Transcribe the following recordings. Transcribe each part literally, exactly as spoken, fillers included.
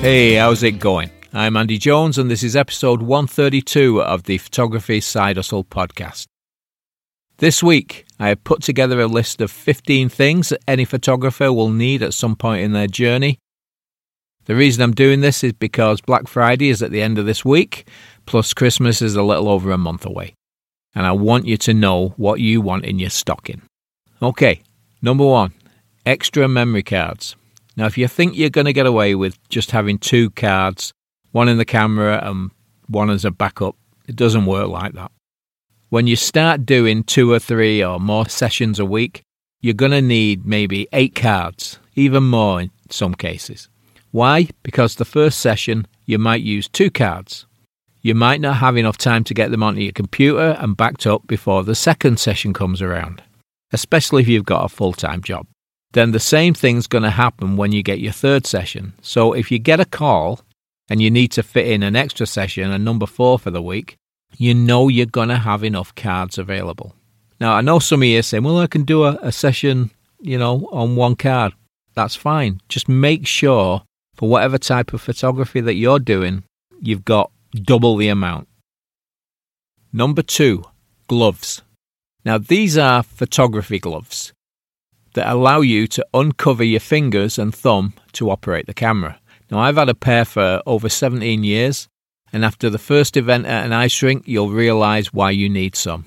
Hey, how's it going? I'm Andy Jones and this is episode one thirty-two of the Photography Side Hustle podcast. This week, I have put together a list of fifteen things that any photographer will need at some point in their journey. The reason I'm doing this is because Black Friday is at the end of this week, plus Christmas is a little over a month away. And I want you to know what you want in your stocking. Okay, number one, extra memory cards. Now, if you think you're going to get away with just having two cards, one in the camera and one as a backup, it doesn't work like that. When you start doing two or three or more sessions a week, you're going to need maybe eight cards, even more in some cases. Why? Because the first session, you might use two cards. You might not have enough time to get them onto your computer and backed up before the second session comes around, especially if you've got a full-time job. Then the same thing's going to happen when you get your third session. So if you get a call and you need to fit in an extra session, a number four for the week, you know you're going to have enough cards available. Now, I know some of you are saying, well, I can do a, a session, you know, on one card. That's fine. Just make sure for whatever type of photography that you're doing, you've got double the amount. Number two, gloves. Now, these are photography gloves that allow you to uncover your fingers and thumb to operate the camera. Now, I've had a pair for over seventeen years. And after the first event at an ice rink, you'll realise why you need some.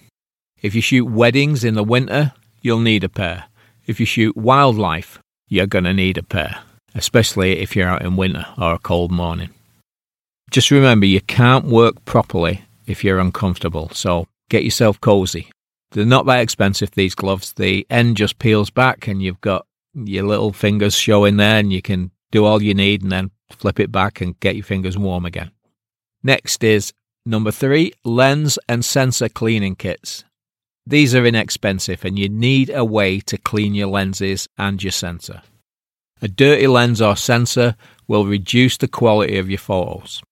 If you shoot weddings in the winter, you'll need a pair. If you shoot wildlife, you're going to need a pair, especially if you're out in winter or a cold morning. Just remember, you can't work properly if you're uncomfortable, so get yourself cosy. They're not that expensive, these gloves. The end just peels back and you've got your little fingers showing there and you can do all you need and then flip it back and get your fingers warm again. Next is number three, lens and sensor cleaning kits. These are inexpensive and you need a way to clean your lenses and your sensor. A dirty lens or sensor will reduce the quality of your photos.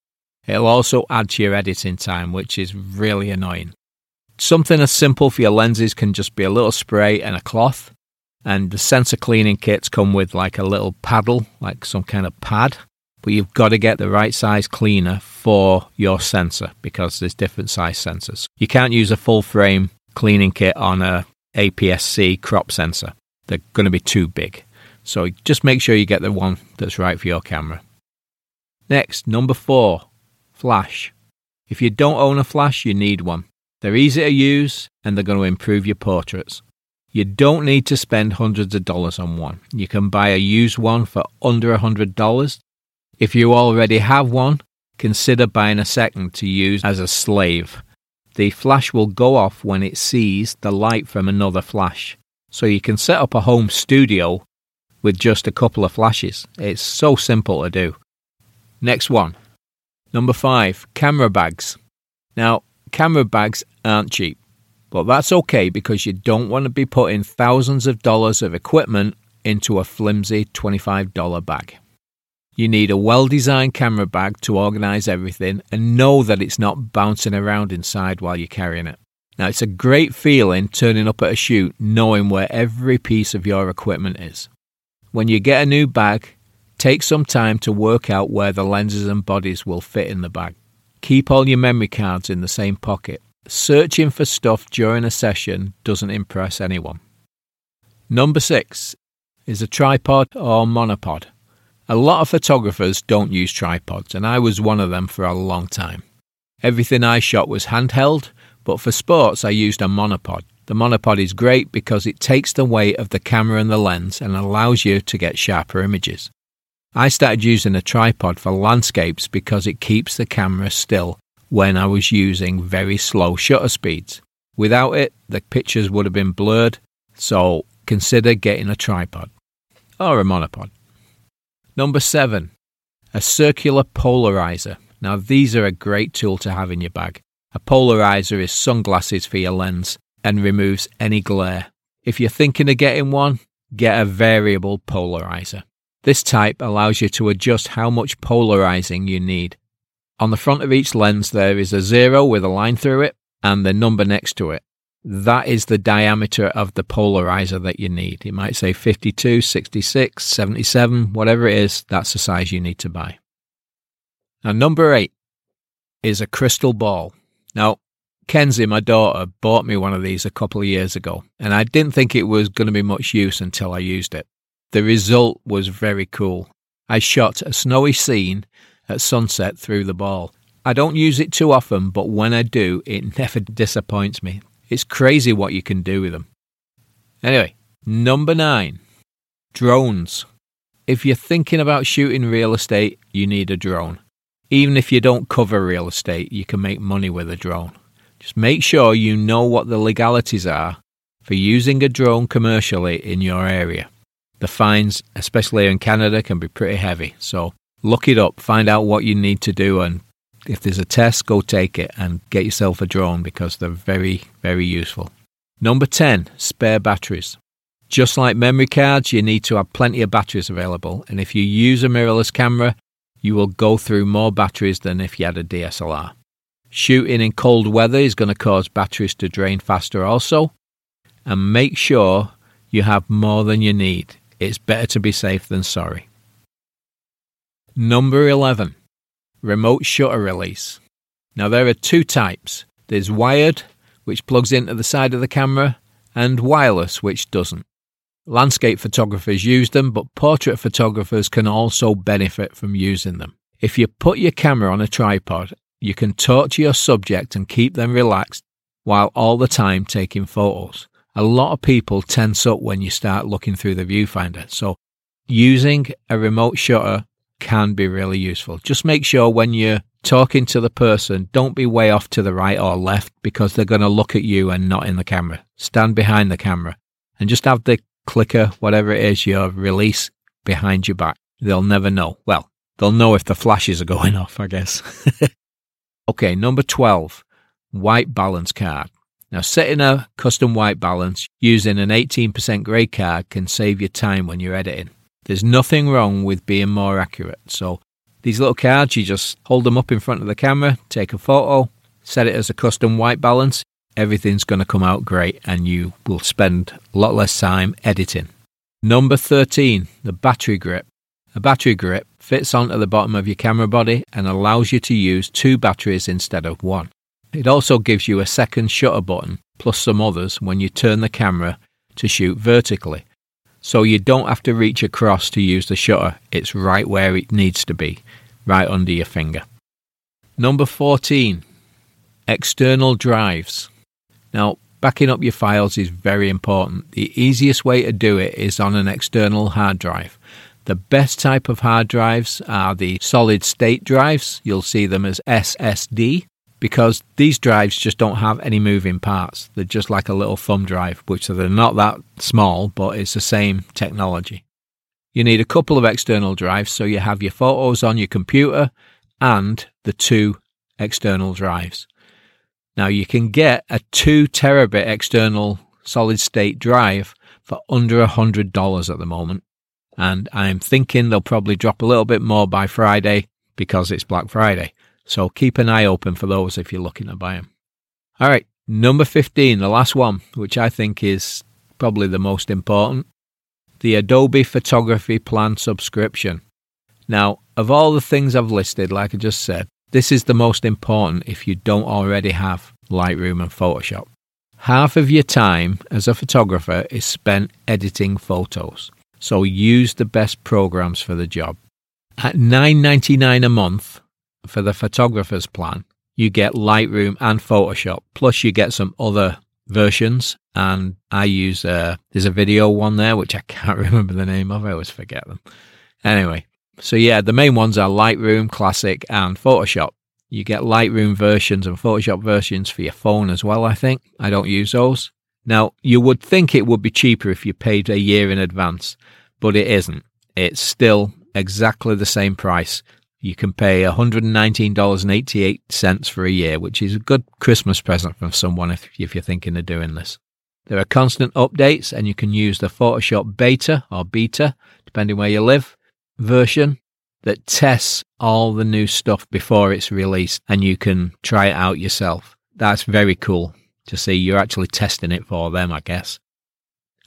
It'll also add to your editing time, which is really annoying. Something as simple for your lenses can just be a little spray and a cloth, and the sensor cleaning kits come with like a little paddle, like some kind of pad. But you've got to get the right size cleaner for your sensor because there's different size sensors. You can't use a full frame cleaning kit on a A P S C crop sensor. They're going to be too big. So just make sure you get the one that's right for your camera. Next, number four, flash. If you don't own a flash, you need one. They're easy to use and they're going to improve your portraits. You don't need to spend hundreds of dollars on one. You can buy a used one for under one hundred dollars. If you already have one, consider buying a second to use as a slave. The flash will go off when it sees the light from another flash. So you can set up a home studio with just a couple of flashes. It's so simple to do. Next one. Number five, camera bags. Now, camera bags aren't cheap, but that's okay because you don't want to be putting thousands of dollars of equipment into a flimsy twenty-five dollars bag. You need a well-designed camera bag to organise everything and know that it's not bouncing around inside while you're carrying it. Now, it's a great feeling turning up at a shoot knowing where every piece of your equipment is. When you get a new bag, take some time to work out where the lenses and bodies will fit in the bag. Keep all your memory cards in the same pocket. Searching for stuff during a session doesn't impress anyone. Number six is a tripod or monopod. A lot of photographers don't use tripods, and I was one of them for a long time. Everything I shot was handheld, but for sports I used a monopod. The monopod is great because it takes the weight of the camera and the lens and allows you to get sharper images. I started using a tripod for landscapes because it keeps the camera still when I was using very slow shutter speeds. Without it, the pictures would have been blurred, so consider getting a tripod or a monopod. Number seven, a circular polarizer. Now, these are a great tool to have in your bag. A polarizer is sunglasses for your lens and removes any glare. If you're thinking of getting one, get a variable polarizer. This type allows you to adjust how much polarizing you need. On the front of each lens, there is a zero with a line through it and the number next to it. That is the diameter of the polarizer that you need. It might say fifty-two, sixty-six, seventy-seven, whatever it is, that's the size you need to buy. Now, number eight is a crystal ball. Now, Kenzie, my daughter, bought me one of these a couple of years ago, and I didn't think it was going to be much use until I used it. The result was very cool. I shot a snowy scene at sunset through the ball. I don't use it too often, but when I do, it never disappoints me. It's crazy what you can do with them. Anyway, number nine, drones. If you're thinking about shooting real estate, you need a drone. Even if you don't cover real estate, you can make money with a drone. Just make sure you know what the legalities are for using a drone commercially in your area. The fines, especially in Canada, can be pretty heavy. So look it up, find out what you need to do, and if there's a test, go take it and get yourself a drone because they're very, very useful. Number ten, spare batteries. Just like memory cards, you need to have plenty of batteries available. And if you use a mirrorless camera, you will go through more batteries than if you had a D S L R. Shooting in cold weather is going to cause batteries to drain faster also. And make sure you have more than you need. It's better to be safe than sorry. Number eleven, remote shutter release. Now there are two types. There's wired, which plugs into the side of the camera, and wireless, which doesn't. Landscape photographers use them, but portrait photographers can also benefit from using them. If you put your camera on a tripod, you can talk to your subject and keep them relaxed while all the time taking photos. A lot of people tense up when you start looking through the viewfinder, so using a remote shutter can be really useful. Just make sure when you're talking to the person, don't be way off to the right or left because they're going to look at you and not in the camera. Stand behind the camera and just have the clicker, whatever it is, your release behind your back. They'll never know. Well, they'll know if the flashes are going off, I guess. Okay, number twelve, white balance card. Now, setting a custom white balance using an eighteen percent grey card can save you time when you're editing. There's nothing wrong with being more accurate. So these little cards, you just hold them up in front of the camera, take a photo, set it as a custom white balance. Everything's going to come out great and you will spend a lot less time editing. Number thirteen, the battery grip. A battery grip fits onto the bottom of your camera body and allows you to use two batteries instead of one. It also gives you a second shutter button plus some others when you turn the camera to shoot vertically. So you don't have to reach across to use the shutter. It's right where it needs to be, right under your finger. Number fourteen, external drives. Now, backing up your files is very important. The easiest way to do it is on an external hard drive. The best type of hard drives are the solid state drives. You'll see them as S S D because these drives just don't have any moving parts. They're just like a little thumb drive, which they're not that small, but it's the same technology. You need a couple of external drives, so you have your photos on your computer and the two external drives. Now you can get a two terabit external solid state drive for under one hundred dollars at the moment. And I'm thinking they'll probably drop a little bit more by Friday because it's Black Friday. So keep an eye open for those if you're looking to buy them. All right, number fifteen, the last one, which I think is probably the most important, the Adobe Photography Plan subscription. Now, of all the things I've listed, like I just said, this is the most important if you don't already have Lightroom and Photoshop. Half of your time as a photographer is spent editing photos. So use the best programs for the job. At nine ninety-nine a month for the photographer's plan, you get Lightroom and Photoshop. Plus you get some other versions. And I use, a, there's a video one there, which I can't remember the name of. I always forget them. Anyway, so yeah, the main ones are Lightroom, Classic and Photoshop. You get Lightroom versions and Photoshop versions for your phone as well, I think. I don't use those. Now, you would think it would be cheaper if you paid a year in advance, but it isn't. It's still exactly the same price. You can pay one hundred nineteen dollars and eighty-eight cents for a year, which is a good Christmas present from someone if, if you're thinking of doing this. There are constant updates and you can use the Photoshop beta or beta, depending where you live, version that tests all the new stuff before it's released and you can try it out yourself. That's very cool. To see you're actually testing it for them, I guess.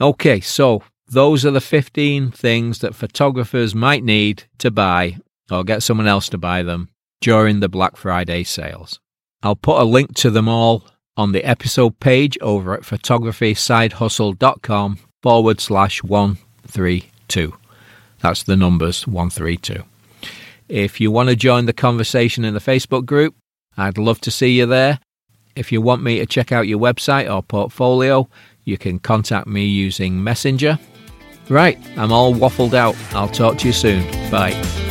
Okay, so those are the fifteen things that photographers might need to buy or get someone else to buy them during the Black Friday sales. I'll put a link to them all on the episode page over at photographysidehustle.com forward slash 132. That's the numbers one three two. If you want to join the conversation in the Facebook group, I'd love to see you there. If you want me to check out your website or portfolio, you can contact me using Messenger. Right, I'm all waffled out. I'll talk to you soon. Bye.